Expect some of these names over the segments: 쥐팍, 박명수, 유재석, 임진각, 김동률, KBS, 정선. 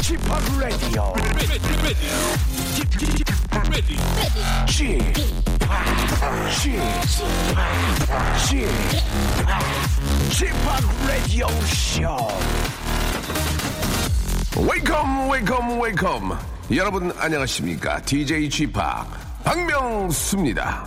쥐팍 라디오. 쥐팍 라디오 쇼. 웰컴. 여러분 안녕하십니까? DJ 쥐팍 박명수입니다.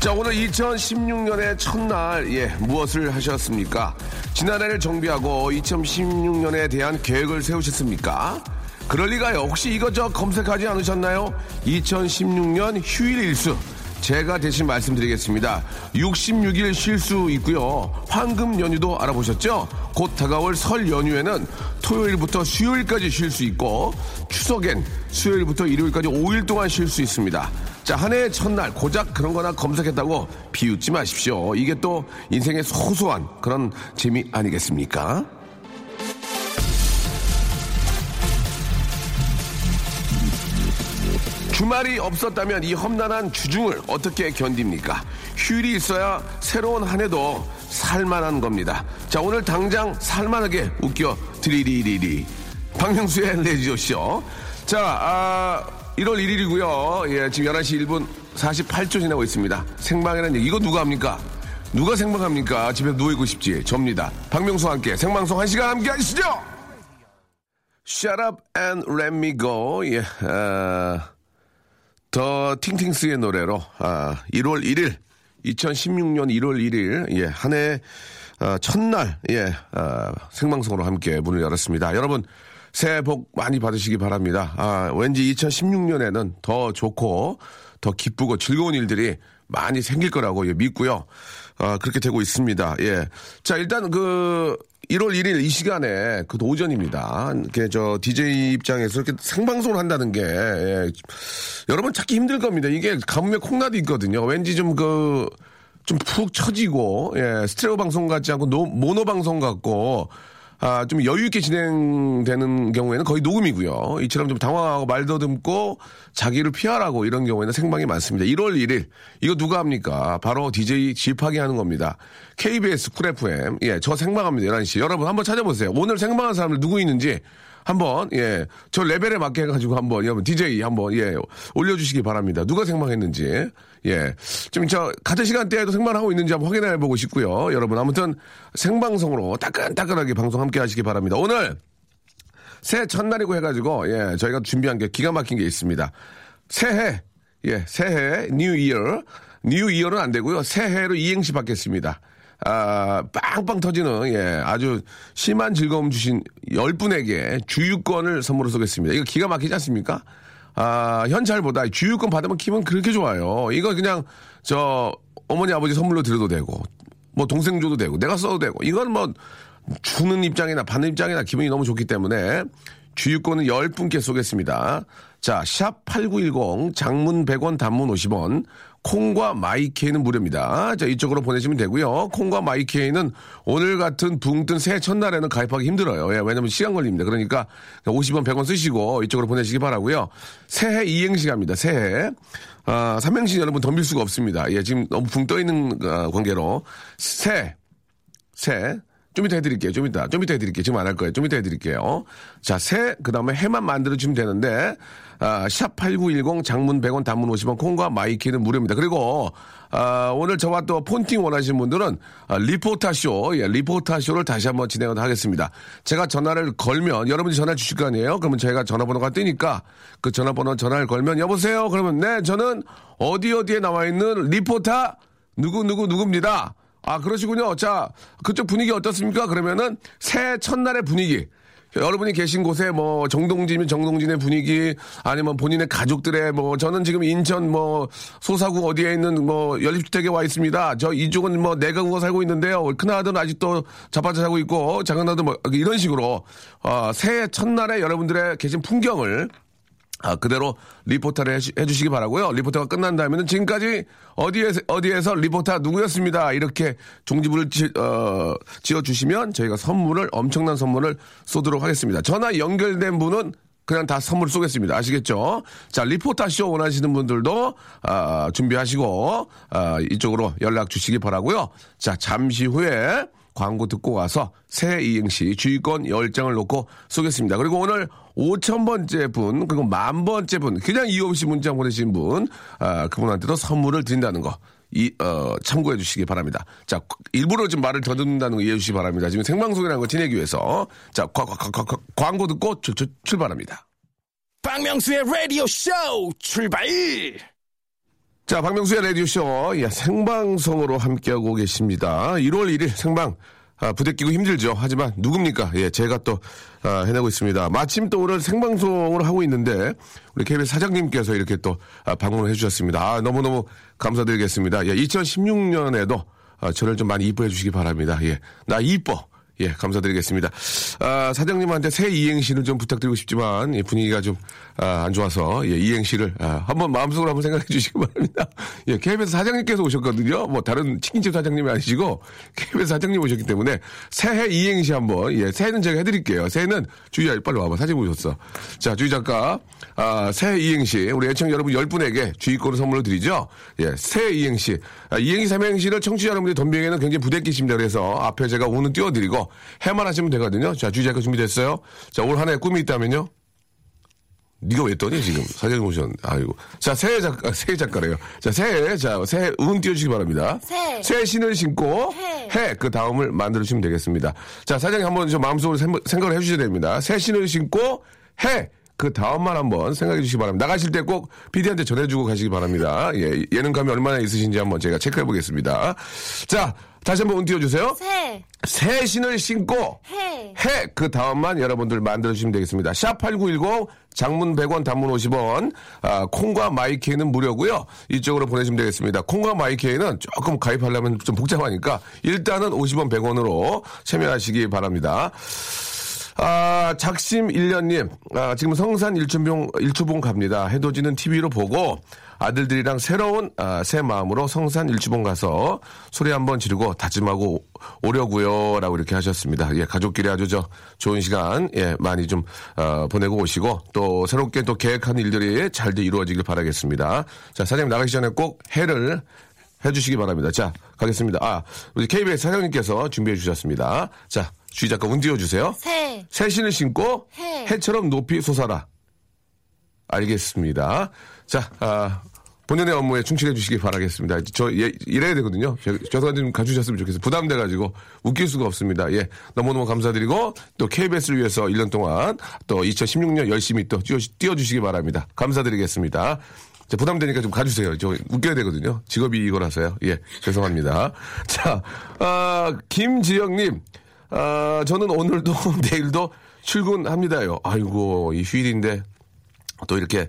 자, 오늘 2016년의 첫날, 무엇을 하셨습니까? 지난해를 정비하고 2016년에 대한 계획을 세우셨습니까? 그럴리가요. 혹시 이것저것 검색하지 않으셨나요? 2016년 휴일 일수. 제가 대신 말씀드리겠습니다. 66일 쉴 수 있고요. 황금 연휴도 알아보셨죠? 곧 다가올 설 연휴에는 토요일부터 수요일까지 쉴 수 있고, 추석엔 수요일부터 일요일까지 5일 동안 쉴 수 있습니다. 자, 한 해의 첫날 고작 그런 거나 검색했다고 비웃지 마십시오. 이게 또 인생의 소소한 그런 재미 아니겠습니까? 주말이 없었다면 이 험난한 주중을 어떻게 견딥니까? 휴일이 있어야 새로운 한 해도 살만한 겁니다. 자, 오늘 당장 살만하게 웃겨드리리리리. 박명수의 레디오쇼. 자, 1월 1일이고요. 예, 지금 11시 1분 48초 지나고 있습니다. 생방이라는 얘기. 이거 누가 합니까? 누가 생방합니까? 집에 누워있고 싶지. 접니다. 박명수와 함께 생방송 1시간 함께 하시죠! Shut up and let me go. 예, 더 팅팅스의 노래로 1월 1일 2016년 1월 1일 한 해 첫날 생방송으로 함께 문을 열었습니다. 여러분 새해 복 많이 받으시기 바랍니다. 왠지 2016년에는 더 좋고 더 기쁘고 즐거운 일들이 많이 생길 거라고 믿고요. 그렇게 되고 있습니다. 예. 자, 일단 1월 1일 이 시간에 오전입니다. 이렇게 DJ 입장에서 이렇게 생방송을 한다는 게, 예, 여러분 찾기 힘들 겁니다. 이게 가뭄에 콩나도 있거든요. 왠지 좀 푹 처지고, 예, 스트레오 방송 같지 않고 모노 방송 같고, 좀 여유 있게 진행되는 경우에는 거의 녹음이고요. 이처럼 좀 당황하고 말 더듬고 자기를 피하라고 이런 경우에는 생방이 많습니다. 1월 1일 이거 누가 합니까? 바로 DJ 쥐팍이 하는 겁니다. KBS 쿨 FM. 예, 저 생방합니다. 11시. 여러분 한번 찾아보세요. 오늘 생방한 사람들 누구 있는지 한번, 예, 저 레벨에 맞게 해가지고 한번, 여러분 DJ 한번, 예, 올려주시기 바랍니다. 누가 생방했는지. 예, 지금 같은 시간대에도 생방하고 있는지 한번 확인해보고 싶고요. 여러분 아무튼 생방송으로 따끈따끈하게 방송 함께 하시기 바랍니다. 오늘 새해 첫날이고 해가지고, 예, 저희가 준비한 게 기가 막힌 게 있습니다. 새해 뉴 이어는 안 되고요. 새해로 이행시 받겠습니다. 빵빵 터지는, 예, 아주 심한 즐거움 주신 10분에게 주유권을 선물로 쏘겠습니다. 이거 기가 막히지 않습니까? 현찰보다 주유권 받으면 기분 그렇게 좋아요. 이거 그냥 어머니 아버지 선물로 드려도 되고, 뭐 동생 줘도 되고, 내가 써도 되고, 이건 뭐 주는 입장이나 받는 입장이나 기분이 너무 좋기 때문에 주유권은 10분께 쏘겠습니다. 자, 샵 8910, 장문 100원, 단문 50원, 콩과 마이케이는 무료입니다. 자, 이쪽으로 보내시면 되고요. 콩과 마이케이는 오늘 같은 붕뜬 새해 첫날에는 가입하기 힘들어요. 예, 왜냐면 시간 걸립니다. 그러니까 50원, 100원 쓰시고 이쪽으로 보내시기 바라고요. 새해 이행시 갑니다. 새해. 삼행시 여러분 덤빌 수가 없습니다. 예, 지금 너무 붕 떠있는 관계로. 새. 좀 이따 해드릴게요. 지금 안 할 거예요. 좀 이따 해드릴게요. 자, 그 다음에 해만 만들어주면 되는데, 샵8910 장문 100원, 단문 50원, 콩과 마이키는 무료입니다. 그리고, 오늘 저와 또 폰팅 원하시는 분들은, 리포타쇼를 다시 한번 진행을 하겠습니다. 제가 전화를 걸면, 여러분이 전화 주실 거 아니에요? 그러면 저희가 전화번호가 뜨니까, 그 전화를 걸면, 여보세요? 그러면, 네, 저는 어디에 나와 있는 리포타, 누구입니다. 그러시군요. 자, 그쪽 분위기 어떻습니까? 그러면은 새해 첫날의 분위기, 여러분이 계신 곳에 뭐 정동진이면 정동진의 분위기 아니면 본인의 가족들의 뭐 저는 지금 인천 뭐 소사구 어디에 있는 뭐 연립주택에 와 있습니다. 저 이쪽은 뭐 내가구가 살고 있는데요. 큰아들은 아직도 자빠져 살고 있고 작은아들 뭐 이런 식으로 새해 첫날에 여러분들의 계신 풍경을 그대로 리포터를 해주시기 바라고요. 리포터가 끝난 다음에는 지금까지 어디에서 리포터 누구였습니다. 이렇게 종지부를 지어주시면 저희가 선물을 엄청난 선물을 쏘도록 하겠습니다. 전화 연결된 분은 그냥 다 선물 쏘겠습니다. 아시겠죠? 자, 리포터쇼 원하시는 분들도 준비하시고 이쪽으로 연락 주시기 바라고요. 자, 잠시 후에 광고 듣고 와서 새해 이행시 주의권 10장을 놓고 쏘겠습니다. 그리고 오늘 5,000번째 분, 그리고 10,000번째 분, 그냥 이유 없이 문자 보내신 분, 그분한테도 선물을 드린다는 거, 참고해 주시기 바랍니다. 자, 일부러 지금 말을 더듬는다는 거 이해해 주시기 바랍니다. 지금 생방송이라는 거 티내기 위해서. 자, 광고 듣고 출발합니다. 박명수의 라디오 쇼 출발! 자, 박명수의 라디오쇼, 예, 생방송으로 함께하고 계십니다. 1월 1일 생방, 부대끼고 힘들죠. 하지만 누굽니까? 예, 제가 또, 해내고 있습니다. 마침 또 오늘 생방송을 하고 있는데, 우리 KBS 사장님께서 이렇게 또, 방문을 해주셨습니다. 너무너무 감사드리겠습니다. 예, 2016년에도, 저를 좀 많이 이뻐해 주시기 바랍니다. 예, 나 이뻐. 예, 감사드리겠습니다. 사장님한테 새 이행시를 좀 부탁드리고 싶지만, 분위기가 좀, 안 좋아서, 예, 이행시를, 한번 마음속으로 한번 생각해 주시기 바랍니다. 예, KBS 사장님께서 오셨거든요. 뭐, 다른 치킨집 사장님이 아니시고, KBS 사장님 오셨기 때문에, 새해 이행시 한번, 예, 새해는 제가 해드릴게요. 새해는, 주희야, 빨리 와봐. 사진 보셨어. 자, 주희 작가, 새해 이행시, 우리 애청 여러분 10분에게 주의권을 선물로 드리죠. 예, 새해 이행시. 이행시, 삼행시를 청취자 여러분들이 덤비기에는 굉장히 부대끼십니다. 그래서, 앞에 제가 오는 띄워드리고, 해만 하시면 되거든요. 자, 주의자가 준비됐어요. 자, 올 한 해 꿈이 있다면요? 네가 왜 떠니, 지금? 사장님 오셨는데. 아이고. 자, 새해 작가래요. 자, 새해, 운 띄워주시기 바랍니다. 새해 신을 신고, 해, 그 다음을 만들어주시면 되겠습니다. 자, 사장님 한번 좀 마음속으로 생각을 해주셔야 됩니다. 새해 신을 신고, 해, 그 다음만 한번 생각해 주시기 바랍니다. 나가실 때 꼭 PD한테 전해주고 가시기 바랍니다. 예, 예능감이 얼마나 있으신지 한번 제가 체크해 보겠습니다. 자, 다시 한번 운 띄워주세요. 새 신을 신고 해 그 다음만 여러분들 만들어주시면 되겠습니다. 샵8910 장문 100원 단문 50원 콩과 마이케이는 무료고요. 이쪽으로 보내시면 되겠습니다. 콩과 마이케이는 조금 가입하려면 좀 복잡하니까 일단은 50원 100원으로 참여하시기 바랍니다. 작심 1년님, 지금 성산 일주봉 갑니다. 해돋이는 TV로 보고 아들들이랑 새로운 새 마음으로 성산 일주봉 가서 소리 한번 지르고 다짐하고 오려고요라고 이렇게 하셨습니다. 예, 가족끼리 아주 좋은 시간 예 많이 좀 보내고 오시고 또 새롭게 또 계획한 일들이 잘들 이루어지길 바라겠습니다. 자, 사장님 나가기 전에 꼭 해를 해주시기 바랍니다. 자, 가겠습니다. 우리 KBS 사장님께서 준비해 주셨습니다. 자. 주희 작가 운 띄워주세요. 새 신을 신고 해처럼 높이 솟아라. 알겠습니다. 자, 본연의 업무에 충실해 주시기 바라겠습니다. 일해야 되거든요. 저 사람 좀 가주셨으면 좋겠어요. 부담돼가지고 웃길 수가 없습니다. 예, 너무너무 감사드리고 또 KBS를 위해서 1년 동안 또 2016년 열심히 또 띄워주시기 바랍니다. 감사드리겠습니다. 자, 부담되니까 좀 가주세요. 저 웃겨야 되거든요. 직업이 이거라서요. 예, 죄송합니다. 자, 김지영님. 저는 오늘도 내일도 출근합니다요. 아이고, 이 휴일인데 또 이렇게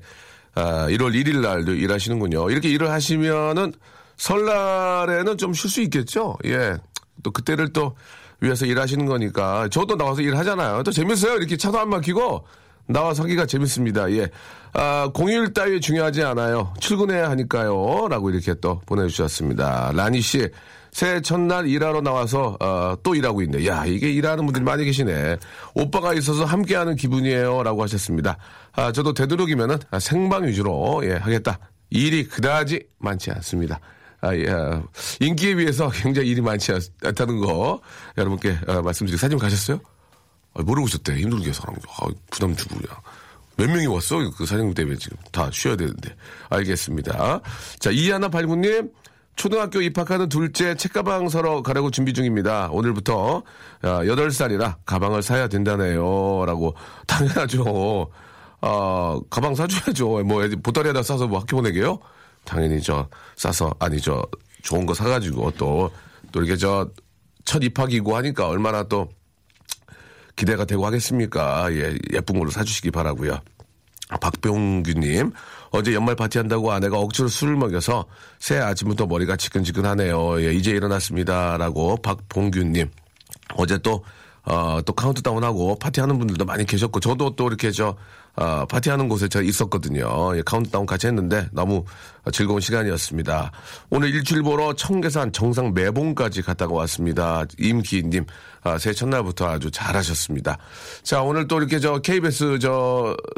1월 1일 날도 일하시는군요. 이렇게 일을 하시면은 설날에는 좀 쉴 수 있겠죠. 예, 또 그때를 또 위해서 일하시는 거니까 저도 나와서 일하잖아요. 또 재밌어요. 이렇게 차도 안 막히고 나와서 하기가 재밌습니다. 예, 공휴일 따위 중요하지 않아요. 출근해야 하니까요. 라고 이렇게 또 보내주셨습니다. 라니 씨. 새해 첫날 일하러 나와서 또 일하고 있네. 야, 이게 일하는 분들이 많이 계시네. 오빠가 있어서 함께하는 기분이에요. 라고 하셨습니다. 저도 되도록이면은 생방 위주로 예, 하겠다. 일이 그다지 많지 않습니다. 예, 인기에 비해서 굉장히 일이 많지 않다는 거 여러분께 말씀드리고 사진 가셨어요? 모르고 오셨대. 힘들게 해서 그런 거. 부담 주고 그냥. 몇 명이 왔어? 그 사장님 때문에 지금 다 쉬어야 되는데. 알겠습니다. 자, 이하나 발군님. 초등학교 입학하는 둘째 책가방 사러 가려고 준비 중입니다. 오늘부터 8살이라 가방을 사야 된다네요. 라고 당연하죠. 가방 사줘야죠. 뭐 보따리에다 싸서 뭐 학교 보내게요? 당연히 싸서 좋은 거 사가지고 또 이렇게 첫 입학이고 하니까 얼마나 또 기대가 되고 하겠습니까? 예, 예쁜 걸로 사주시기 바라고요. 박병규님, 어제 연말 파티한다고 아내가 억지로 술을 먹여서 새해 아침부터 머리가 지끈지끈하네요. 예, 이제 일어났습니다. 라고 박봉규님, 어제 또 카운트다운하고 파티하는 분들도 많이 계셨고, 저도 또 이렇게 파티하는 곳에 제가 있었거든요. 예, 카운트다운 같이 했는데 너무 즐거운 시간이었습니다. 오늘 일출 보러 청계산 정상 매봉까지 갔다가 왔습니다. 임기인님, 새해 첫날부터 아주 잘하셨습니다. 자, 오늘 또 이렇게 KBS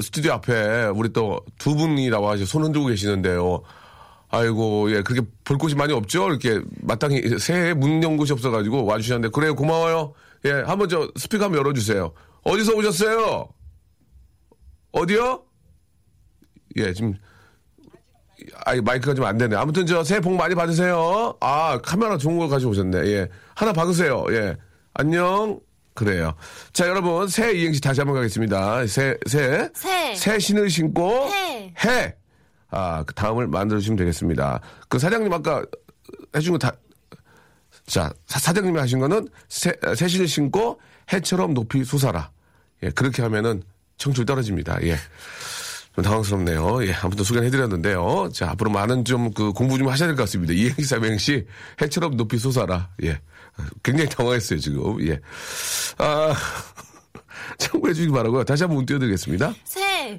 스튜디오 앞에 우리 또 두 분이 나와 손 흔들고 계시는데요. 아이고, 예, 그렇게 볼 곳이 많이 없죠? 이렇게 마땅히 새해 문 연 곳이 없어가지고 와주셨는데, 그래요, 고마워요. 예, 한번 스피커 한번 열어주세요. 어디서 오셨어요? 어디요? 예, 지금, 마이크가 좀 안 되네. 아무튼 새해 복 많이 받으세요. 아, 카메라 좋은 걸 가지고 오셨네. 예, 하나 박으세요. 예, 안녕. 그래요. 자, 여러분, 새해 이행시 다시 한번 가겠습니다. 새 신을 신고, 해. 그 다음을 만들어주시면 되겠습니다. 그 사장님 아까 해준 거 다, 자, 사장님이 하신 거는 새신을 신고 해처럼 높이 솟아라. 예, 그렇게 하면은 청출 떨어집니다. 예. 좀 당황스럽네요. 예, 아무튼 소개해드렸는데요. 자, 앞으로 많은 공부 좀 하셔야 될 것 같습니다. 이행시, 삼행시, 해처럼 높이 솟아라. 예. 굉장히 당황했어요, 지금. 예. 참고해주시기 바라고요. 다시 한번 띄워드리겠습니다.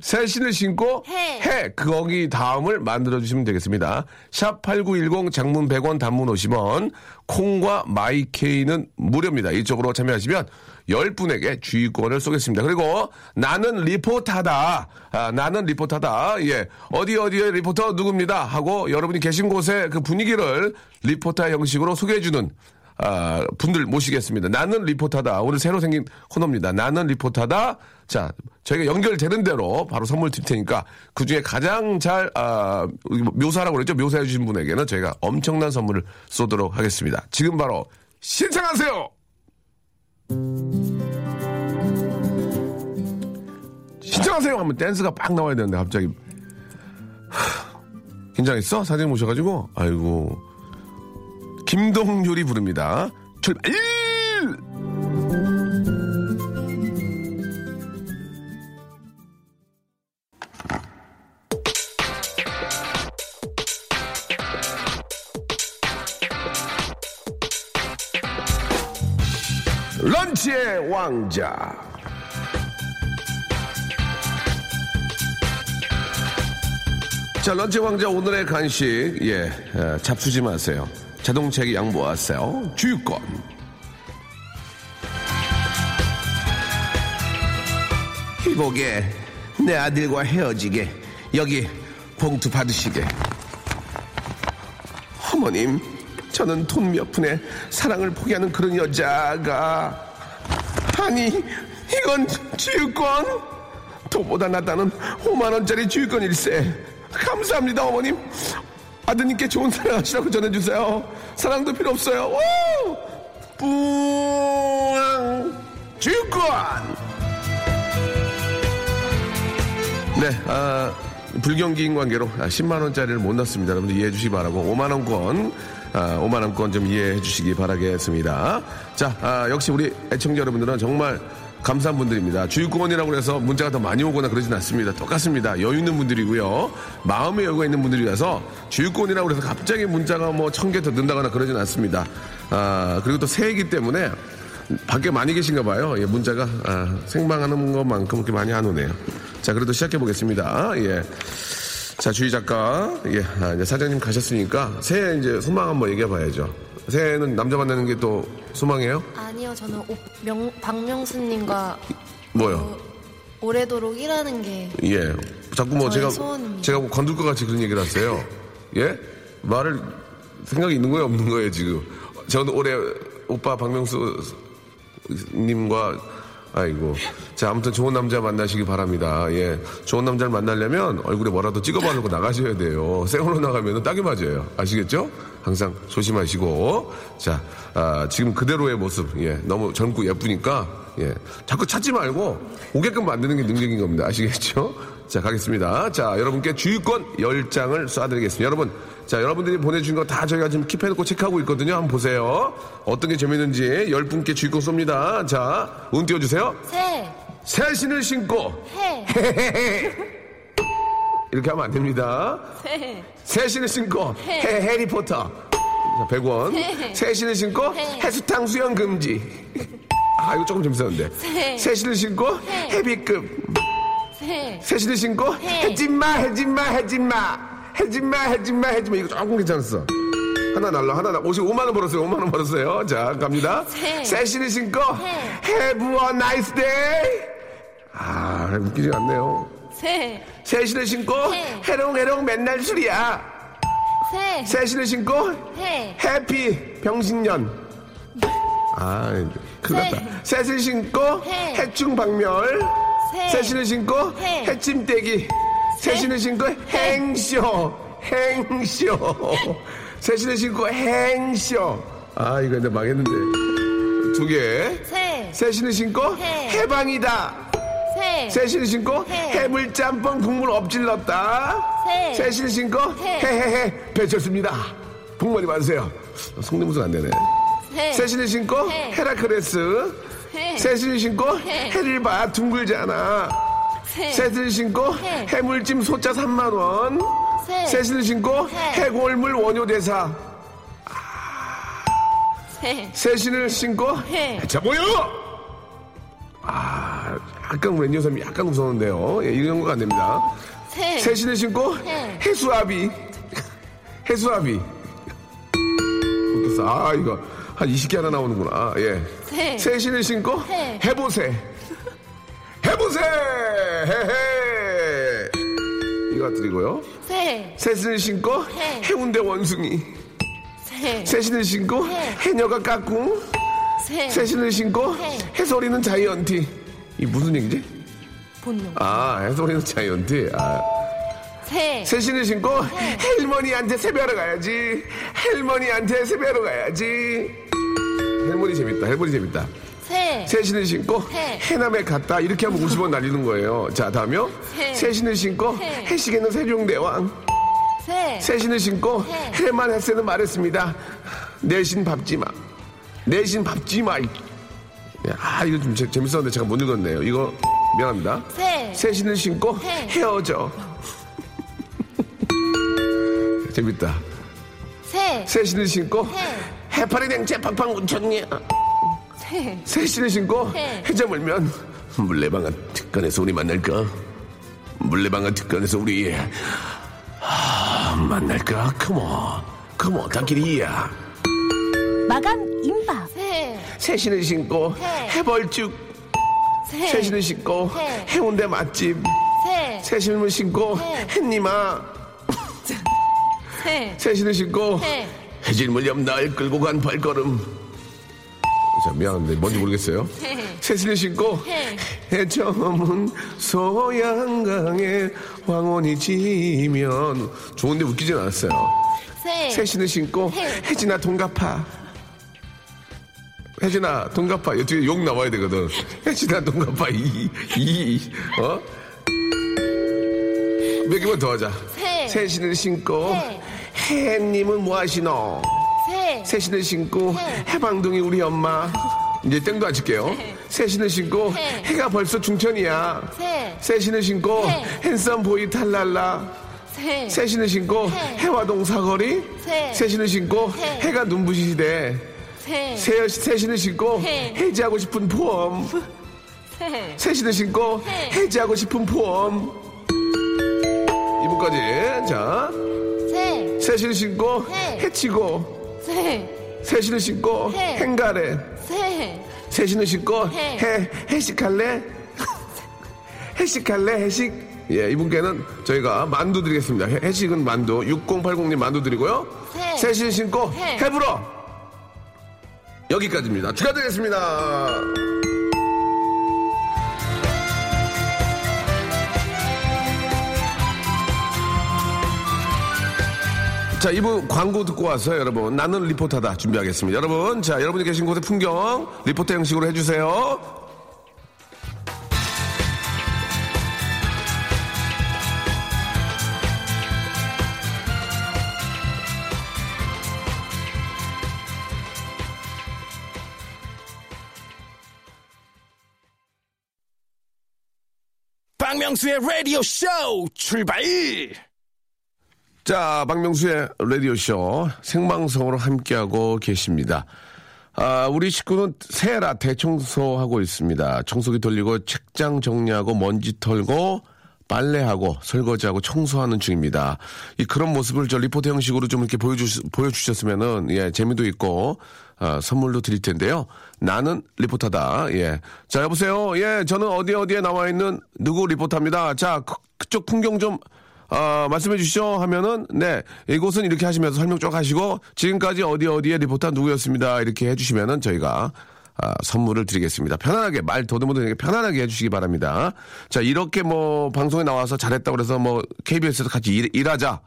새 신을 신고 해. 거기 다음을 만들어주시면 되겠습니다. 샵 8910 장문 100원 단문 50원 콩과 마이케이는 무료입니다. 이쪽으로 참여하시면 10분에게 주의권을 쏘겠습니다. 그리고 나는 리포터다. 나는 리포터다. 예. 어디에 리포터 누굽니다. 하고 여러분이 계신 곳의 그 분위기를 리포터 형식으로 소개해주는 분들 모시겠습니다. 나는 리포터다. 오늘 새로 생긴 코너입니다. 나는 리포터다. 자, 저희가 연결되는 대로 바로 선물 드릴 테니까 그 중에 가장 잘, 묘사라고 그랬죠? 묘사해주신 분에게는 저희가 엄청난 선물을 쏘도록 하겠습니다. 지금 바로 신청하세요! 신청하세요! 하면 댄스가 빡 나와야 되는데, 갑자기. 긴장했어? 사진 모셔가지고? 아이고. 김동률이 부릅니다. 출발! 런치의 왕자. 자, 런치의 왕자 오늘의 간식. 예, 잡수지 마세요. 자동차에게 양보하세요. 주유권. 희복에 내 아들과 헤어지게 여기 봉투 받으시게. 어머님, 저는 돈 몇 푼에 사랑을 포기하는 그런 여자가. 아니, 이건 주유권? 돈보다 낫다는 5만원짜리 주유권일세. 감사합니다, 어머님. 아드님께 좋은 사랑 하시라고 전해주세요. 사랑도 필요 없어요. 오! 뿌앙! 주유권! 네, 불경기인 관계로 10만원짜리를 못 놨습니다. 여러분들 이해해 주시기 바라고, 5만원권 좀 이해해 주시기 바라겠습니다. 자, 역시 우리 애청자 여러분들은 정말 감사한 분들입니다. 주유권이라고 해서 문자가 더 많이 오거나 그러진 않습니다. 똑같습니다. 여유 있는 분들이고요. 마음의 여유가 있는 분들이라서 주유권이라고 해서 갑자기 문자가 1,000개 더 는다거나 그러진 않습니다. 그리고 또 새해이기 때문에 밖에 많이 계신가 봐요. 예, 문자가 생방하는 것만큼 그렇게 많이 안 오네요. 자, 그래도 시작해 보겠습니다. 예. 자, 주희 작가, 예, 이제 사장님 가셨으니까 새해 이제 소망 한번 얘기해 봐야죠. 새해는 남자 만나는 게 또 소망이에요? 아니요, 저는 박명수님과 뭐요? 오래도록 일하는 게, 예, 자꾸 제가 관둘 것 같이 그런 얘기를 하세요. 예? 말을 생각이 있는 거예요, 없는 거예요 지금? 저는 올해 오빠 박명수님과, 아이고, 자, 아무튼 좋은 남자 만나시기 바랍니다. 예, 좋은 남자를 만나려면 얼굴에 뭐라도 찍어바르고 나가셔야 돼요. 생얼로 나가면 딱이 맞아요. 아시겠죠? 항상 조심하시고, 자, 지금 그대로의 모습, 예, 너무 젊고 예쁘니까, 예, 자꾸 찾지 말고 오게끔 만드는 게 능력인 겁니다. 아시겠죠? 자, 가겠습니다. 자, 여러분께 주유권 10장을 쏴드리겠습니다. 여러분, 자, 여러분들이 보내주신 거 다 저희가 지금 킵해놓고 체크하고 있거든요. 한번 보세요. 어떤 게 재밌는지 10분께 주유권 쏩니다. 자, 운 띄워주세요. 새 신을 신고. 이렇게 하면 안 됩니다. 새 신을 신고. 해리포터. 자, 100원. 새 신을 신고. 해수탕 수영 금지. 아, 이거 조금 재밌었는데. 새 신을 신고. 헤비급. 새 신을 신고 해지마 이거 조금 괜찮았어. 하나 날라 하나 날 55만 원 벌었어요. 5만 원 벌었어요. 자, 갑니다. 새 신을 신고 Have a nice day. 아, 웃기지 않네요. 새 신을 신고 해롱해롱 맨날 술이야. 새 신을 신고 해피 병신년. 아, 큰일 났다. 새 신을 신고 해충 박멸. 새 신을 신고 해침대기. 새 신을 신고 행쇼. 새 신을 신고 행쇼. 아, 이거 이제 망했는데. 2개. 새 신을 신고 해방이다. 새 신을 신고 해물짬뽕 국물 엎질렀다. 새 신을 신고 해해해 배쳤습니다. 복 많이 받으세요. 성대모사 안 되네. 새 신을 신고 헤라클레스. 새 신을 신고 해를 봐 둥글잖아. 새 신을 신고 해물찜 소짜 3만 원. 새 신을 신고 해골물 원효대사. 새 신을 신고 자 모여. 아, 약간 우리 앤여사님 약간 무서운데요. 예, 이런 거 안 됩니다. 새 신을 신고 해수아비. 아, 이거 한 20개 하나 나오는구나. 아, 예. 새 신을 신고 해보세. 해보세. 헤헤. 이거 드리고요. 새 신을 신고 해운대 원숭이. 새 신을 신고 해녀가 까꿍. 새 신을 신고 해소리는 자이언티. 이 무슨 얘기지? 본능. 아, 해소리는 자이언티. 아. 새 신을 신고 할머니한테 세배하러 가야지. 할머니한테 세배하러 가야지. 할머니 재밌다. 새 신을 신고 해남에 갔다. 이렇게 하면 50원 날리는 거예요. 자, 다음이요. 새 신을 신고 해시계는 세종대왕. 새 신을 신고 해만 햇새는 말했습니다. 내신 밟지마. 아, 이거 좀 재밌었는데 제가 못 읽었네요. 이거 미안합니다. 새 신을 신고 헤어져. 재밌다. 새 신을 신고 해파리 냉채 팡팡 묻혔냐. 새 신을 신고 해저물면 물레방아 특간에서 우리 만날까. 만날까. 컴온 단길이야. 마감 임박. 새 신을 신고 해벌쭉. 새 신을 신고 해운대 맛집. 새 신을 신고 햇님아. 새 신을 신고 해질물 옆 날 끌고 간 발걸음. 자, 미안한데 뭔지 모르겠어요. 새 신을 신고 해저문 소양강에 황혼이 지면. 좋은데 웃기진 않았어요. 새 신을 신고 혜진아 동갑아. 혜진아 동갑아. 뒤에 욕 나와야 되거든. 혜진아 동갑아. 어? 몇 개만 더 하자. 새 신을 신고 해님은 뭐 하시노? 새 신을 신고 해방둥이 우리 엄마. 이제 땡도 안 칠게요. 새 신을 신고 해가 벌써 중천이야. 새 신을 신고 핸섬 보이 탈랄라. 새 신을 신고 해화동 사거리. 새 신을 신고 해가 눈부시시대. 새 신을 신고 해지하고 싶은 포엄. 새 신을 신고 해지하고 싶은 포엄. 이분까지. 자, 새 신을 신고 해치고. 새 신을 신고 행가래. 새 신을 신고 해식할래. 해식. 예, 이분께는 저희가 만두 드리겠습니다. 해식은 만두. 6080님 만두 드리고요. 새 신을 신고 해불어. 여기까지입니다. 축하드리겠습니다. 자, 2부 광고 듣고 와서 여러분 나는 리포터다 준비하겠습니다. 여러분, 자, 여러분이 계신 곳의 풍경 리포터 형식으로 해주세요. 박명수의 라디오 쇼 출발! 자, 박명수의 라디오 쇼 생방송으로 함께하고 계십니다. 아, 우리 식구는 새해라 대청소하고 있습니다. 청소기 돌리고 책장 정리하고 먼지 털고 빨래하고 설거지하고 청소하는 중입니다. 이 그런 모습을 저 리포트 형식으로 좀 이렇게 보여주셨으면은 예, 재미도 있고 선물도 드릴 텐데요. 나는 리포터다. 예, 자 여보세요. 예, 저는 어디에 나와 있는 누구 리포터입니다. 자 그쪽 풍경 좀 말씀해 주시죠 하면은 네 이곳은 이렇게 하시면서 설명 쭉 하시고 지금까지 어디에 리포터 누구였습니다 이렇게 해주시면은 저희가 선물을 드리겠습니다. 편안하게 말 더듬어도 편안하게 해주시기 바랍니다. 자 이렇게 뭐 방송에 나와서 잘했다 그래서 뭐 KBS에서 같이 일하자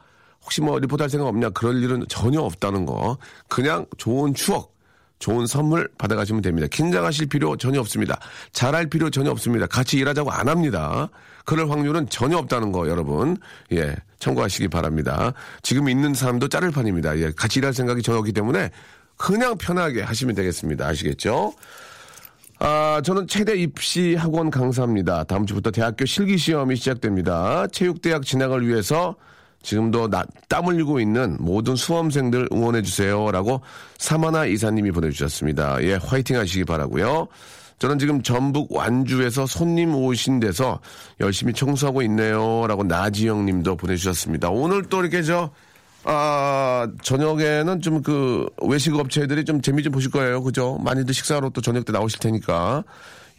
혹시 뭐 리포트 할 생각 없냐 그럴 일은 전혀 없다는 거 그냥 좋은 추억 좋은 선물 받아가시면 됩니다. 긴장하실 필요 전혀 없습니다. 잘할 필요 전혀 없습니다. 같이 일하자고 안 합니다. 그럴 확률은 전혀 없다는 거 여러분 예 참고하시기 바랍니다. 지금 있는 사람도 자를 판입니다. 예 같이 일할 생각이 전혀 없기 때문에 그냥 편하게 하시면 되겠습니다. 아시겠죠? 아, 저는 최대 입시 학원 강사입니다. 다음 주부터 대학교 실기 시험이 시작됩니다. 체육대학 진학을 위해서 지금도 땀 흘리고 있는 모든 수험생들 응원해주세요라고 사마나 이사님이 보내주셨습니다. 예, 화이팅 하시기 바라고요. 저는 지금 전북 완주에서 손님 오신 데서 열심히 청소하고 있네요라고 나지영님도 보내주셨습니다. 오늘 또 이렇게 저녁에는 좀 그 외식 업체들이 좀 재미 좀 보실 거예요. 그죠? 많이들 식사로 또 저녁 때 나오실 테니까.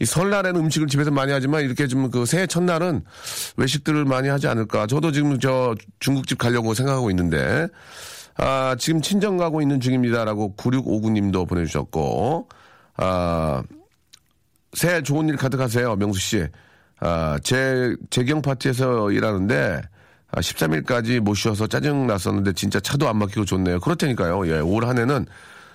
이 설날에는 음식을 집에서 많이 하지만 이렇게 좀 그 새해 첫날은 외식들을 많이 하지 않을까. 저도 지금 저 중국집 가려고 생각하고 있는데, 아, 지금 친정 가고 있는 중입니다라고 9659님도 보내주셨고, 아, 새해 좋은 일 가득하세요. 명수 씨. 아, 재경 파티에서 일하는데, 13일까지 못 쉬어서 짜증 났었는데 진짜 차도 안 막히고 좋네요. 그렇다니까요. 예, 올 한 해는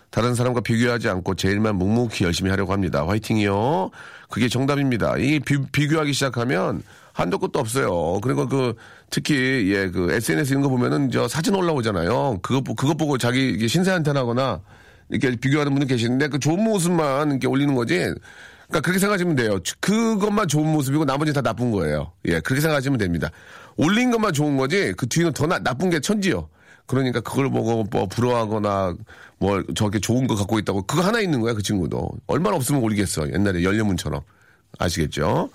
다른 사람과 비교하지 않고 제일만 묵묵히 열심히 하려고 합니다. 화이팅이요. 그게 정답입니다. 이 비교하기 시작하면 한도 끝도 없어요. 그리고 특히 예, SNS 이런 거 보면은 저 사진 올라오잖아요. 그것 보고 자기 신세 한탄하거나 이렇게 비교하는 분들 계시는데 그 좋은 모습만 이렇게 올리는 거지. 그러니까 그렇게 생각하시면 돼요. 그것만 좋은 모습이고 나머지 다 나쁜 거예요. 예, 그렇게 생각하시면 됩니다. 올린 것만 좋은 거지 그 뒤는 더 나쁜 게 천지요. 그러니까 그걸 보고 뭐 부러워하거나 뭐 저렇게 좋은 거 갖고 있다고 그거 하나 있는 거야 그 친구도. 얼마나 없으면 올리겠어. 옛날에 열려문처럼. 아시겠죠?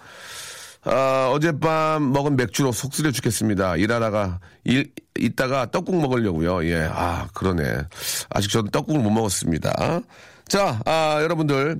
아, 어젯밤 먹은 맥주로 속 쓰려 죽겠습니다. 이따가 떡국 먹으려고요. 예, 아 그러네. 아직 저는 떡국을 못 먹었습니다. 자, 여러분들.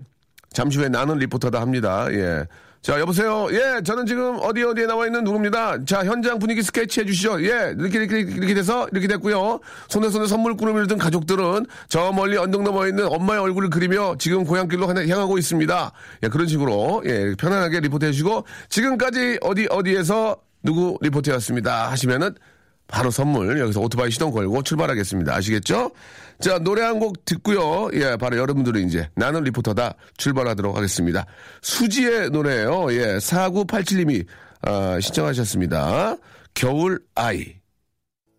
잠시 후에 나는 리포터다 합니다. 예. 자, 여보세요? 예, 저는 지금 어디에 나와 있는 누구입니다. 자, 현장 분위기 스케치 해주시죠. 예, 이렇게 돼서, 이렇게 됐고요. 손에 선물 꾸러미를 든 가족들은 저 멀리 언덕 넘어 있는 엄마의 얼굴을 그리며 지금 고향길로 향하고 있습니다. 예, 그런 식으로, 예, 편안하게 리포트 해주시고, 지금까지 어디에서 누구 리포트였습니다. 하시면은, 바로 선물 여기서 오토바이 시동 걸고 출발하겠습니다. 아시겠죠? 자 노래 한 곡 듣고요. 예, 바로 여러분들은 이제 나는 리포터다 출발하도록 하겠습니다. 수지의 노래예요. 예, 4987님이 신청하셨습니다. 겨울 아이.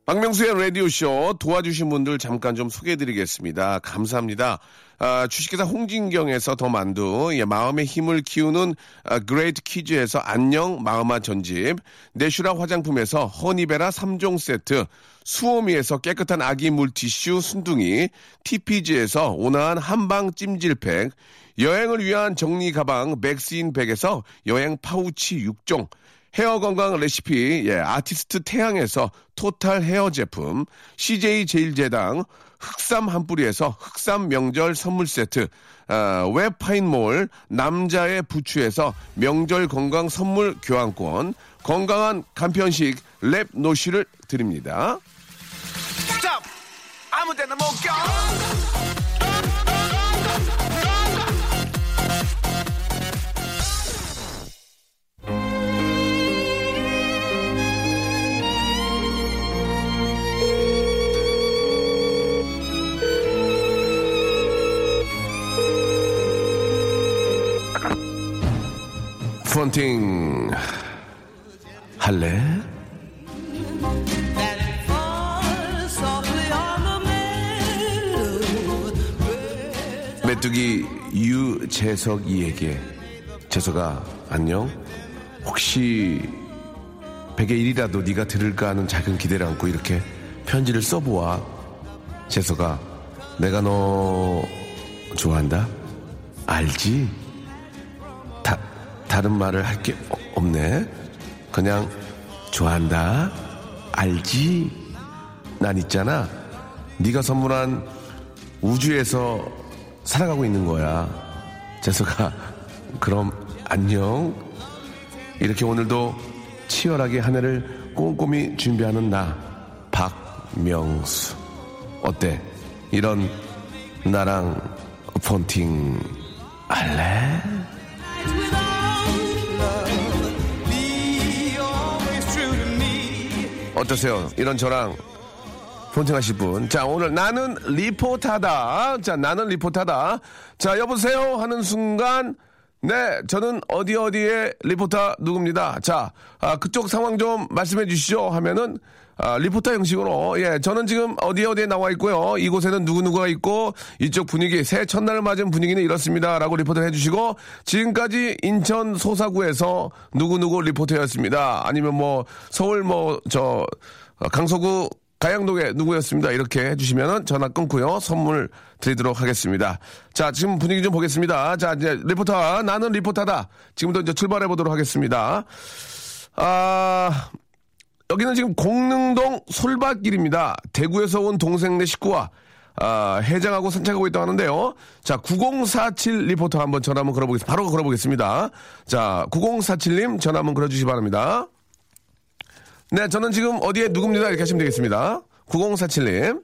박명수의 라디오쇼 도와주신 분들 잠깐 좀 소개해드리겠습니다. 감사합니다. 주식회사 홍진경에서 더 만두, 예, 마음의 힘을 키우는 그레이트 키즈에서 안녕 마음아 전집, 내슈라 화장품에서 허니베라 3종 세트, 수오미에서 깨끗한 아기 물티슈 순둥이, TPG에서 온화한 한방 찜질팩, 여행을 위한 정리 가방 맥스인백에서 여행 파우치 6종, 헤어 건강 레시피 예, 아티스트 태양에서 토탈 헤어 제품, CJ 제일제당 흑삼 한 뿌리에서 흑삼 명절 선물 세트, 웹파인몰 남자의 부추에서 명절 건강 선물 교환권, 건강한 간편식 랩노시를 드립니다. 스톱! 아무데나 못 껴! 프론팅 할래? 메뚜기 유재석이에게 재석아 안녕? 혹시 100의 1이라도 네가 들을까 하는 작은 기대를 안고 이렇게 편지를 써보아. 재석아, 내가 너 좋아한다? 알지? 다른 말을 할 게 없네. 그냥 좋아한다? 알지? 난 있잖아, 네가 선물한 우주에서 살아가고 있는 거야. 재석아, 그럼 안녕. 이렇게 오늘도 치열하게 한 해를 꼼꼼히 준비하는 나, 박명수. 어때? 이런 나랑 폰팅 할래? 어떠세요? 이런 저랑 폰팅하실 분. 자, 오늘 나는 리포터다. 자, 나는 리포터다. 자, 여보세요 하는 순간, 네, 저는 어디어디의 리포터 누굽니다. 자, 그쪽 상황 좀 말씀해 주시죠 하면은, 리포터 형식으로, 예, 저는 지금 어디어디에 나와 있고요, 이곳에는 누구누구가 있고, 이쪽 분위기, 새해 첫날 맞은 분위기는 이렇습니다 라고 리포터를 해주시고, 지금까지 인천 소사구에서 누구누구 리포터였습니다. 아니면 뭐 서울 뭐 저 강서구 가양동에 누구였습니다. 이렇게 해주시면 전화 끊고요, 선물 드리도록 하겠습니다. 자, 지금 분위기 좀 보겠습니다. 자, 이제 리포터, 나는 리포터다. 지금부터 이제 출발해 보도록 하겠습니다. 여기는 지금 공릉동 솔밭길입니다. 대구에서 온 동생네 식구와 해장하고 산책하고 있다고 하는데요. 자, 9047 리포터 한번 전화 한번 걸어보겠습니다. 바로 걸어보겠습니다. 자, 9047님 전화 한번 걸어주시기 바랍니다. 네, 저는 지금 어디에 누굽니다. 이렇게 하시면 되겠습니다. 9047님.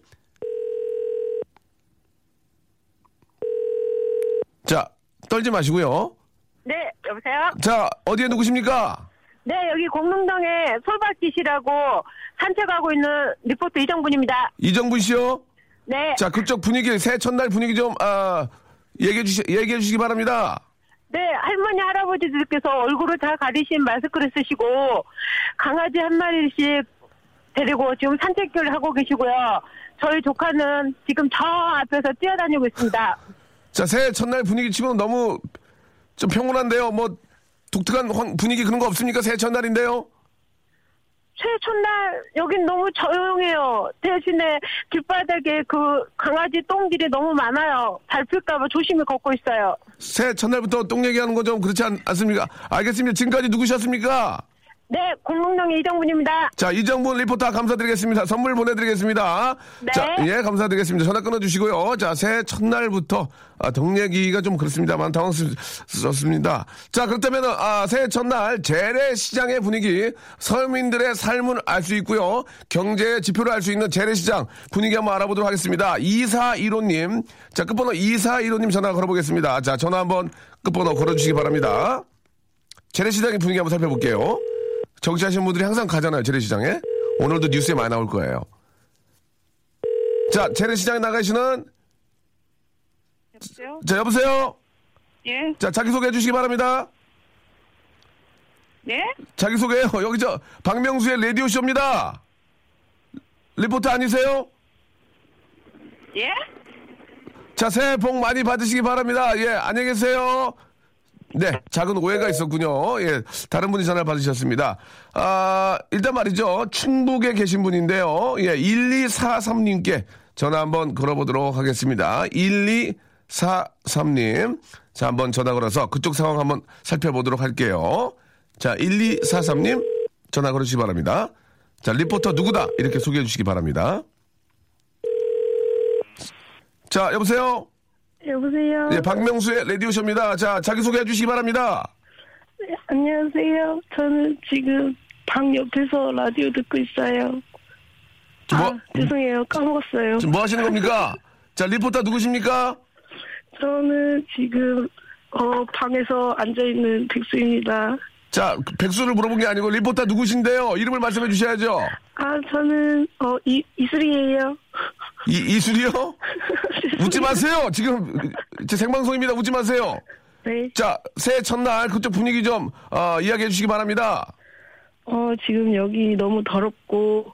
자, 떨지 마시고요. 네, 여보세요? 자, 어디에 누구십니까? 네, 여기 공릉동에 솔밭기시라고 산책하고 있는 리포터 이정분입니다. 이정분 씨요? 네. 자, 그쪽 분위기, 새해 첫날 분위기 좀, 얘기해 주시기 바랍니다. 네, 할머니, 할아버지들께서 얼굴을 다 가리신 마스크를 쓰시고, 강아지 한 마리씩 데리고 지금 산책을 하고 계시고요. 저희 조카는 지금 저 앞에서 뛰어다니고 있습니다. 자, 새해 첫날 분위기 치고는 너무 좀 평온한데요. 뭐, 독특한 분위기 그런 거 없습니까? 새해 첫날인데요? 새해 첫날, 여긴 너무 조용해요. 대신에 길바닥에 그 강아지 똥들이 너무 많아요. 밟힐까봐 조심히 걷고 있어요. 새해 첫날부터 똥 얘기하는 거 좀 그렇지 않습니까? 알겠습니다. 지금까지 누구셨습니까? 네, 공릉동의 이정분입니다. 자, 이정분 리포터 감사드리겠습니다. 선물 보내드리겠습니다. 네. 자, 예, 감사드리겠습니다. 전화 끊어주시고요. 자, 새해 첫날부터, 동 얘기가 좀 그렇습니다만 당황스럽습니다. 자, 그렇다면, 새해 첫날 재래시장의 분위기, 서민들의 삶을 알 수 있고요, 경제의 지표를 알 수 있는 재래시장 분위기 한번 알아보도록 하겠습니다. 2415님. 자, 끝번호 2415님 전화 걸어보겠습니다. 자, 전화 한번 끝번호 걸어주시기 바랍니다. 재래시장의 분위기 한번 살펴볼게요. 정치하시는 분들이 항상 가잖아요, 재래시장에. 오늘도 뉴스에 많이 나올 거예요. 자, 재래시장에 나가시는. 여보세요? 자, 여보세요? 예. 자, 자기소개해 주시기 바랍니다. 예? 자기소개요. 여기 저, 박명수의 라디오쇼입니다. 리포터 아니세요? 예? 자, 새해 복 많이 받으시기 바랍니다. 예, 안녕히 계세요. 네, 작은 오해가 있었군요. 예, 다른 분이 전화를 받으셨습니다. 일단 말이죠, 충북에 계신 분인데요. 예, 1243님께 전화 한번 걸어보도록 하겠습니다. 1243님. 자, 한번 전화 걸어서 그쪽 상황 한번 살펴보도록 할게요. 자, 1243님 전화 걸어주시기 바랍니다. 자, 리포터 누구다? 이렇게 소개해 주시기 바랍니다. 자, 여보세요? 여보세요. 예, 박명수의 라디오쇼입니다. 자, 자기소개해 주시기 바랍니다. 네, 안녕하세요. 저는 지금 방 옆에서 라디오 듣고 있어요. 죄송해요. 까먹었어요. 지금 뭐 하시는 겁니까? 자, 리포터 누구십니까? 저는 지금, 방에서 앉아있는 백수입니다. 자, 백수를 물어본 게 아니고 리포터 누구신데요? 이름을 말씀해 주셔야죠. 아, 저는, 이슬이에요. 이술이요? 웃지 마세요. 지금 제 생방송입니다. 웃지 마세요. 네. 자, 새해 첫날 그쪽 분위기 좀 이야기해 주시기 바랍니다. 지금 여기 너무 더럽고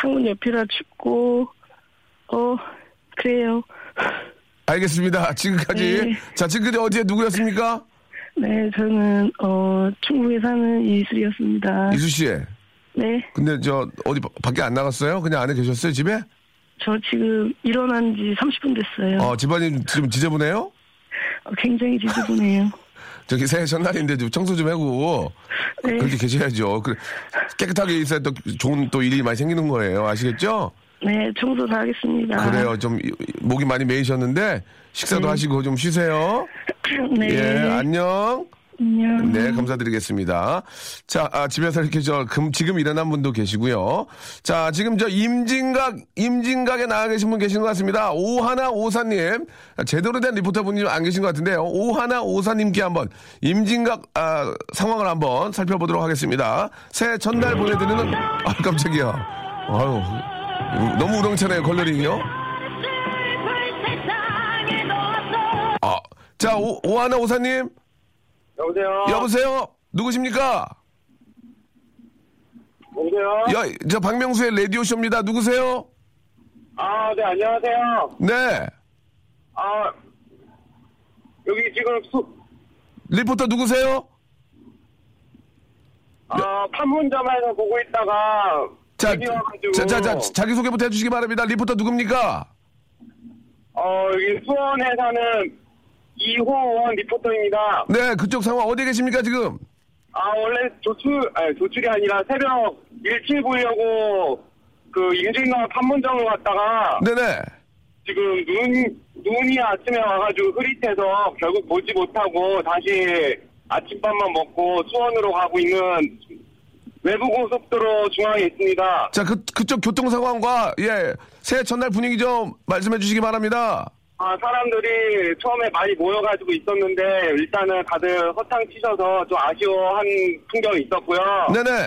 창문 옆이라 춥고 그래요. 알겠습니다. 지금까지. 네. 자, 지금까지 어디에 누구였습니까? 네, 저는 충북에 사는 이술이었습니다. 이술 씨. 네. 근데 저 어디 밖에 안 나갔어요? 그냥 안에 계셨어요, 집에? 저 지금 일어난 지 30분 됐어요. 아, 집안이 좀 지저분해요? 굉장히 지저분해요. 저기 새해 첫날인데 좀 청소 좀 하고 네. 그렇게 계셔야죠. 깨끗하게 있어야 또 좋은 또 일이 많이 생기는 거예요. 아시겠죠? 네, 청소 다 하겠습니다. 그래요. 좀 목이 많이 메이셨는데 식사도 네. 하시고 좀 쉬세요. 네. 예, 안녕. 안녕. 네, 감사드리겠습니다. 자, 아, 집에서 이렇게 지금 일어난 분도 계시고요. 자, 지금 저 임진각에 나와 계신 분 계신 것 같습니다. 오하나오사님, 제대로 된 리포터 분이 안 계신 것 같은데요. 오하나오사님께 한번 임진각 상황을 한번 살펴보도록 하겠습니다. 새해 첫날 보내드리는 깜짝이야. 아유, 너무 우렁차네요, 걸러링이요. 아, 자, 오하나오사님. 여보세요? 누구십니까? 여보세요? 야, 저 박명수의 라디오쇼입니다. 누구세요? 아, 네, 안녕하세요. 네. 아, 여기 지금 리포터 누구세요? 아, 판문점에서 보고 있다가. 자, 자기소개부터 해주시기 바랍니다. 리포터 누굽니까? 여기 수원에 사는 이호원 리포터입니다. 네, 그쪽 상황 어디 계십니까, 지금? 아, 원래 조출이 아니라 새벽 일출 보려고 그 임진각 판문점을 갔다가. 네네. 지금 눈이 아침에 와가지고 흐릿해서 결국 보지 못하고 다시 아침밥만 먹고 수원으로 가고 있는 외부고속도로 중앙에 있습니다. 자, 그쪽 교통 상황과, 예, 새해 첫날 분위기 좀 말씀해 주시기 바랍니다. 아, 사람들이 처음에 많이 모여가지고 있었는데, 일단은 다들 허탕 치셔서 좀 아쉬워한 풍경이 있었고요. 네네.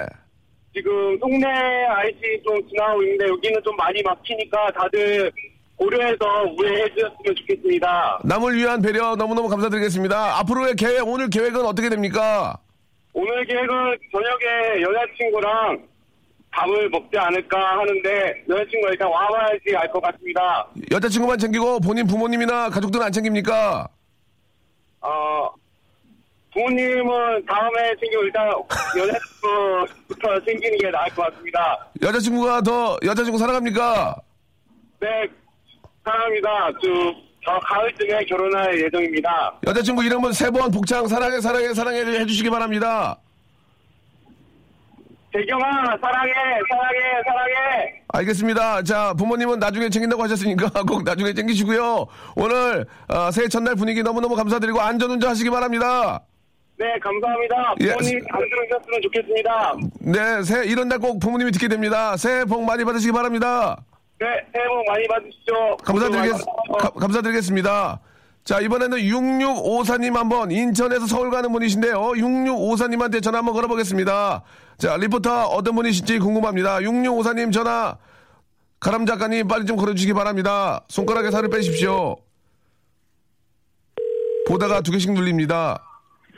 지금 송내 IC 좀 지나고 있는데, 여기는 좀 많이 막히니까 다들 고려해서 우회해주셨으면 좋겠습니다. 남을 위한 배려 너무너무 감사드리겠습니다. 앞으로의 계획, 오늘 계획은 어떻게 됩니까? 오늘 계획은 저녁에 여자친구랑 밥을 먹지 않을까 하는데 여자친구가 일단 와봐야지 알 것 같습니다. 여자친구만 챙기고 본인 부모님이나 가족들은 안 챙깁니까? 부모님은 다음에 챙기고 일단 여자친구부터 챙기는 게 나을 것 같습니다. 여자친구 사랑합니까? 네, 사랑합니다. 저 가을쯤에 결혼할 예정입니다. 여자친구 이름은 세 번 복창 사랑해 사랑해 사랑해 해주시기 바랍니다. 재경아, 사랑해, 사랑해, 사랑해. 알겠습니다. 자, 부모님은 나중에 챙긴다고 하셨으니까 꼭 나중에 챙기시고요. 오늘 새해 첫날 분위기 너무너무 감사드리고 안전운전 하시기 바랍니다. 네, 감사합니다. 부모님이 예. 잘 들으셨으면 좋겠습니다. 네, 새해 이런 날 꼭 부모님이 듣게 됩니다. 새해 복 많이 받으시기 바랍니다. 네, 새해 복 많이 받으시죠. 감사드리겠습니다. 자, 이번에는 6654님 한번 인천에서 서울 가는 분이신데요. 6654님한테 전화 한번 걸어보겠습니다. 자, 리포터 어떤 분이신지 궁금합니다. 6654님 전화, 가람 작가님 빨리 좀 걸어주시기 바랍니다. 손가락에 살을 빼십시오. 보다가 두 개씩 눌립니다.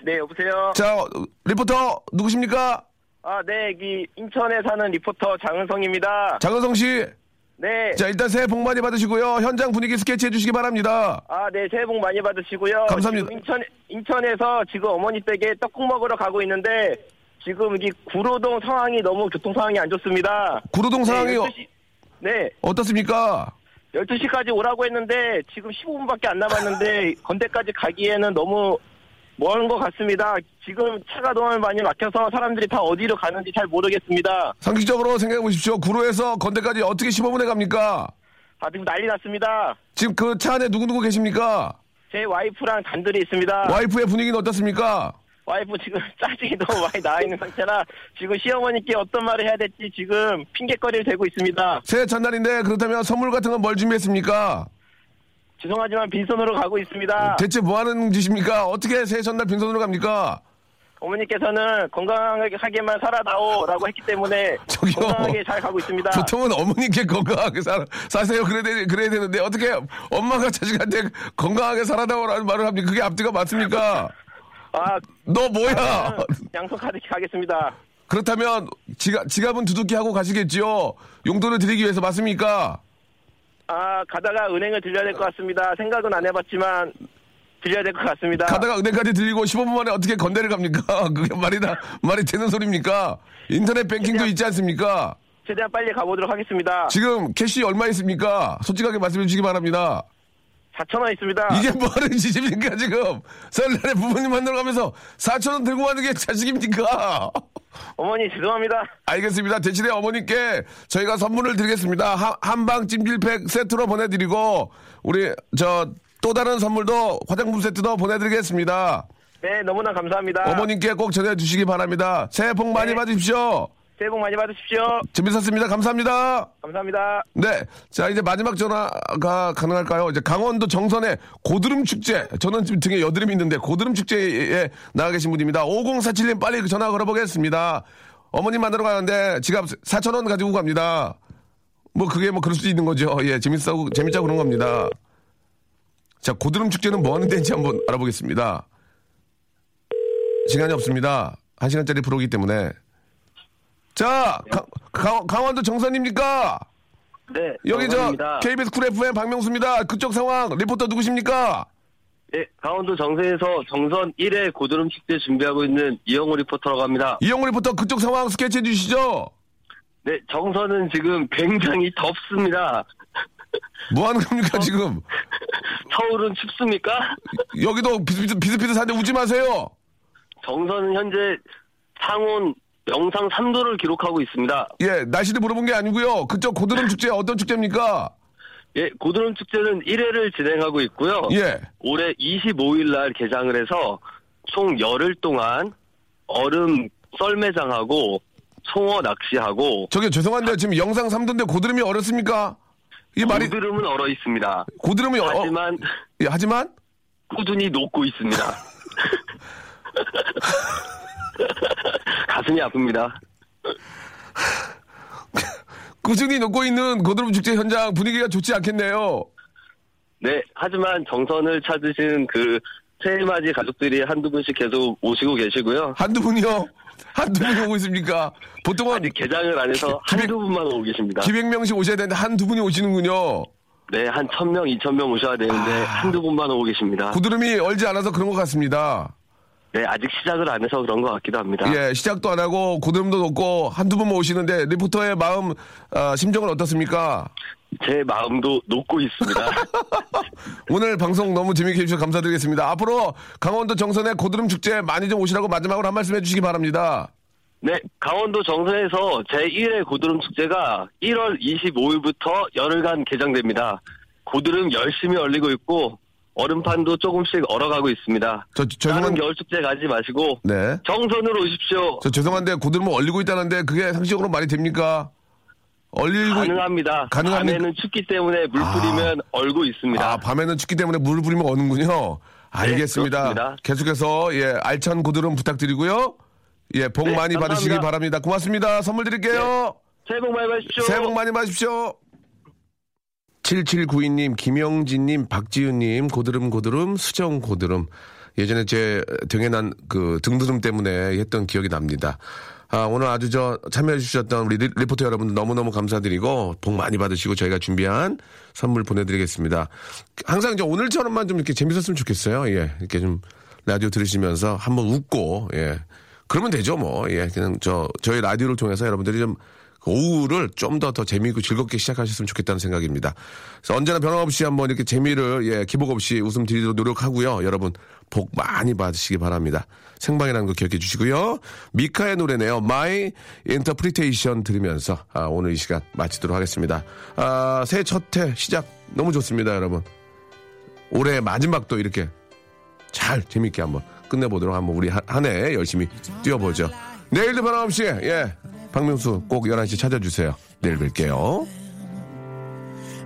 네, 여보세요? 자, 리포터 누구십니까? 아, 네, 인천에 사는 리포터 장은성입니다. 장은성 씨. 네. 자, 일단 새해 복 많이 받으시고요. 현장 분위기 스케치 해주시기 바랍니다. 아, 네. 새해 복 많이 받으시고요. 감사합니다. 지금 인천에서 지금 어머니 댁에 떡국 먹으러 가고 있는데 지금 여기 구로동 상황이 너무 교통 상황이 안 좋습니다. 구로동 상황이 네. 어떻습니까? 12시까지 오라고 했는데 지금 15분밖에 안 남았는데 건대까지 가기에는 너무 먼 것 같습니다. 지금 차가 너무 많이 막혀서 사람들이 다 어디로 가는지 잘 모르겠습니다. 상식적으로 생각해 보십시오. 구로에서 건대까지 어떻게 15분에 갑니까? 아, 지금 난리 났습니다. 지금 그 차 안에 누구누구 계십니까? 제 와이프랑 단둘이 있습니다. 와이프의 분위기는 어떻습니까? 와이프 지금 짜증이 너무 많이 나와 있는 상태라 지금 시어머니께 어떤 말을 해야 될지 지금 핑계거리를 대고 있습니다. 새해 첫날인데 그렇다면 선물 같은 건 뭘 준비했습니까? 죄송하지만 빈손으로 가고 있습니다. 대체 뭐 하는 짓입니까? 어떻게 새해 첫날 빈손으로 갑니까? 어머니께서는 건강하게만 살아다오라고 했기 때문에 저기요, 건강하게 잘 가고 있습니다. 보통은 어머니께 건강하게 사세요. 그래야 되는데 어떻게 엄마가 자식한테 건강하게 살아다오라는 말을 합니까? 그게 앞뒤가 맞습니까? 아, 너 뭐야? 양손가득히 가겠습니다. 그렇다면 지갑은 두둑히 하고 가시겠지요? 용돈을 드리기 위해서 맞습니까? 아, 가다가 은행을 들려야 될 것 같습니다. 생각은 안 해봤지만. 빌려야 될 것 같습니다. 가다가 은행까지 들리고 15분 만에 어떻게 건대를 갑니까? 그게 말이 되는 소리입니까? 인터넷 뱅킹도 최대한, 있지 않습니까? 최대한 빨리 가보도록 하겠습니다. 지금 캐시 얼마 있습니까? 솔직하게 말씀해 주시기 바랍니다. 4,000원 있습니다. 이게 뭐 하는 짓입니까, 지금? 설날에 부모님 만나러 가면서 4,000원 들고 가는 게 자식입니까? 어머니, 죄송합니다. 알겠습니다. 대신에 어머니께 저희가 선물을 드리겠습니다. 한방 찜질팩 세트로 보내드리고, 우리, 또 다른 선물도 화장품 세트도 보내드리겠습니다. 네, 너무나 감사합니다. 어머님께 꼭 전해주시기 바랍니다. 새해 복 많이 받으십시오. 새해 복 많이 받으십시오. 재밌었습니다. 감사합니다. 감사합니다. 네. 자, 이제 마지막 전화가 가능할까요? 이제 강원도 정선의 고드름 축제. 저는 지금 등에 여드름이 있는데 고드름 축제에 나가 계신 분입니다. 5047님 빨리 전화 걸어보겠습니다. 어머님 만나러 가는데 지갑 4,000원 가지고 갑니다. 뭐 그게 뭐 그럴 수도 있는 거죠. 예, 재밌자고 그런 겁니다. 자, 고드름 축제는 뭐 하는 데인지 한번 알아보겠습니다. 시간이 없습니다. 1시간짜리 프로이기 때문에. 자, 강원도 정선입니까? 네. 여기 정선입니다. KBS 쿨 FM 박명수입니다. 그쪽 상황 리포터 누구십니까? 네, 강원도 정선에서 정선 1회 고드름 축제 준비하고 있는 이영호 리포터라고 합니다. 이영호 리포터 그쪽 상황 스케치해 주시죠. 네, 정선은 지금 굉장히 덥습니다. 뭐 하는 겁니까 지금? 서울은 춥습니까? 여기도 비슷비슷한데 웃지 마세요. 정선은 현재 상온 영상 3도를 기록하고 있습니다. 예, 날씨도 물어본 게 아니고요. 그쪽 고드름 축제 어떤 축제입니까? 예, 고드름 축제는 1회를 진행하고 있고요. 예. 올해 25일 날 개장을 해서 총 열흘 동안 얼음 썰매장하고 송어 낚시하고. 저기 죄송한데 지금 영상 3도인데 고드름이 얼었습니까? 이 말이 고드름은 얼어 있습니다. 고드름이 하지만 예, 하지만 꾸준히 녹고 있습니다. 가슴이 아픕니다. 꾸준히 녹고 있는 고드름 축제 현장 분위기가 좋지 않겠네요. 네, 하지만 정선을 찾으신 그 새해맞이 가족들이 한두 분씩 계속 오시고 계시고요. 한두 분이요? 한두 분이 오고 있습니까? 보통은 아직 개장을 안 해서 한두 분만 오고 계십니다. 200명씩 오셔야 되는데 한두 분이 오시는군요. 네, 한 1,000명, 2,000명 오셔야 되는데 한두 분만 오고 계십니다. 고드름이 얼지 않아서 그런 것 같습니다. 네, 아직 시작을 안 해서 그런 것 같기도 합니다. 예, 시작도 안 하고 고드름도 높고 한두 번 오시는데 리포터의 마음, 심정은 어떻습니까? 제 마음도 녹고 있습니다. 오늘 방송 너무 재미있게 해주셔서 감사드리겠습니다. 앞으로 강원도 정선의 고드름 축제 많이 좀 오시라고 마지막으로 한 말씀 해주시기 바랍니다. 네, 강원도 정선에서 제1회 고드름 축제가 1월 25일부터 열흘간 개장됩니다. 고드름 열심히 얼리고 있고 얼음판도 조금씩 얼어가고 있습니다. 다른 겨울축제 가지 마시고 네. 정선으로 오십시오. 저 죄송한데 고드름은 얼리고 있다는데 그게 상식적으로 말이 됩니까? 얼리고 가능합니다. 밤에는 춥기 때문에 물 뿌리면 얼고 있습니다. 아, 밤에는 춥기 때문에 물 뿌리면 어는군요. 알겠습니다. 네, 계속해서 예, 알찬 고드름 부탁드리고요. 예, 복 네, 많이 감사합니다. 받으시기 바랍니다. 고맙습니다. 선물 드릴게요. 네. 새해 복 많이 받으십시오. 새해 복 많이 받으십시오. 7792님, 김영진님, 박지윤님, 고드름, 수정 고드름. 예전에 제 등에 난 그 등드름 때문에 했던 기억이 납니다. 아, 오늘 아주 참여해주셨던 우리 리포터 여러분들 너무너무 감사드리고, 복 많이 받으시고, 저희가 준비한 선물 보내드리겠습니다. 항상 오늘처럼만 좀 이렇게 재밌었으면 좋겠어요. 예. 이렇게 좀 라디오 들으시면서 한번 웃고, 예. 그러면 되죠, 뭐. 예. 그냥 저희 라디오를 통해서 여러분들이 좀 오후를 좀 더 재미있고 즐겁게 시작하셨으면 좋겠다는 생각입니다. 그래서 언제나 변함없이 한번 이렇게 재미를, 예, 기복 없이 웃음 드리도록 노력하고요. 여러분, 복 많이 받으시기 바랍니다. 생방이라는 거 기억해 주시고요. 미카의 노래네요. My Interpretation 들으면서, 오늘 이 시간 마치도록 하겠습니다. 새해 첫 해 시작 너무 좋습니다, 여러분. 올해 마지막도 이렇게 잘 재미있게 한번 끝내보도록 한번 우리 한 해 열심히 뛰어보죠. 내일도 변함없이, 예. 박명수 꼭 11시 찾아주세요. 내일 뵐게요.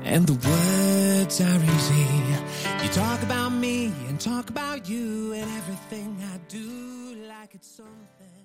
And the words are easy. You talk about me and talk about you and everything I do like it's something.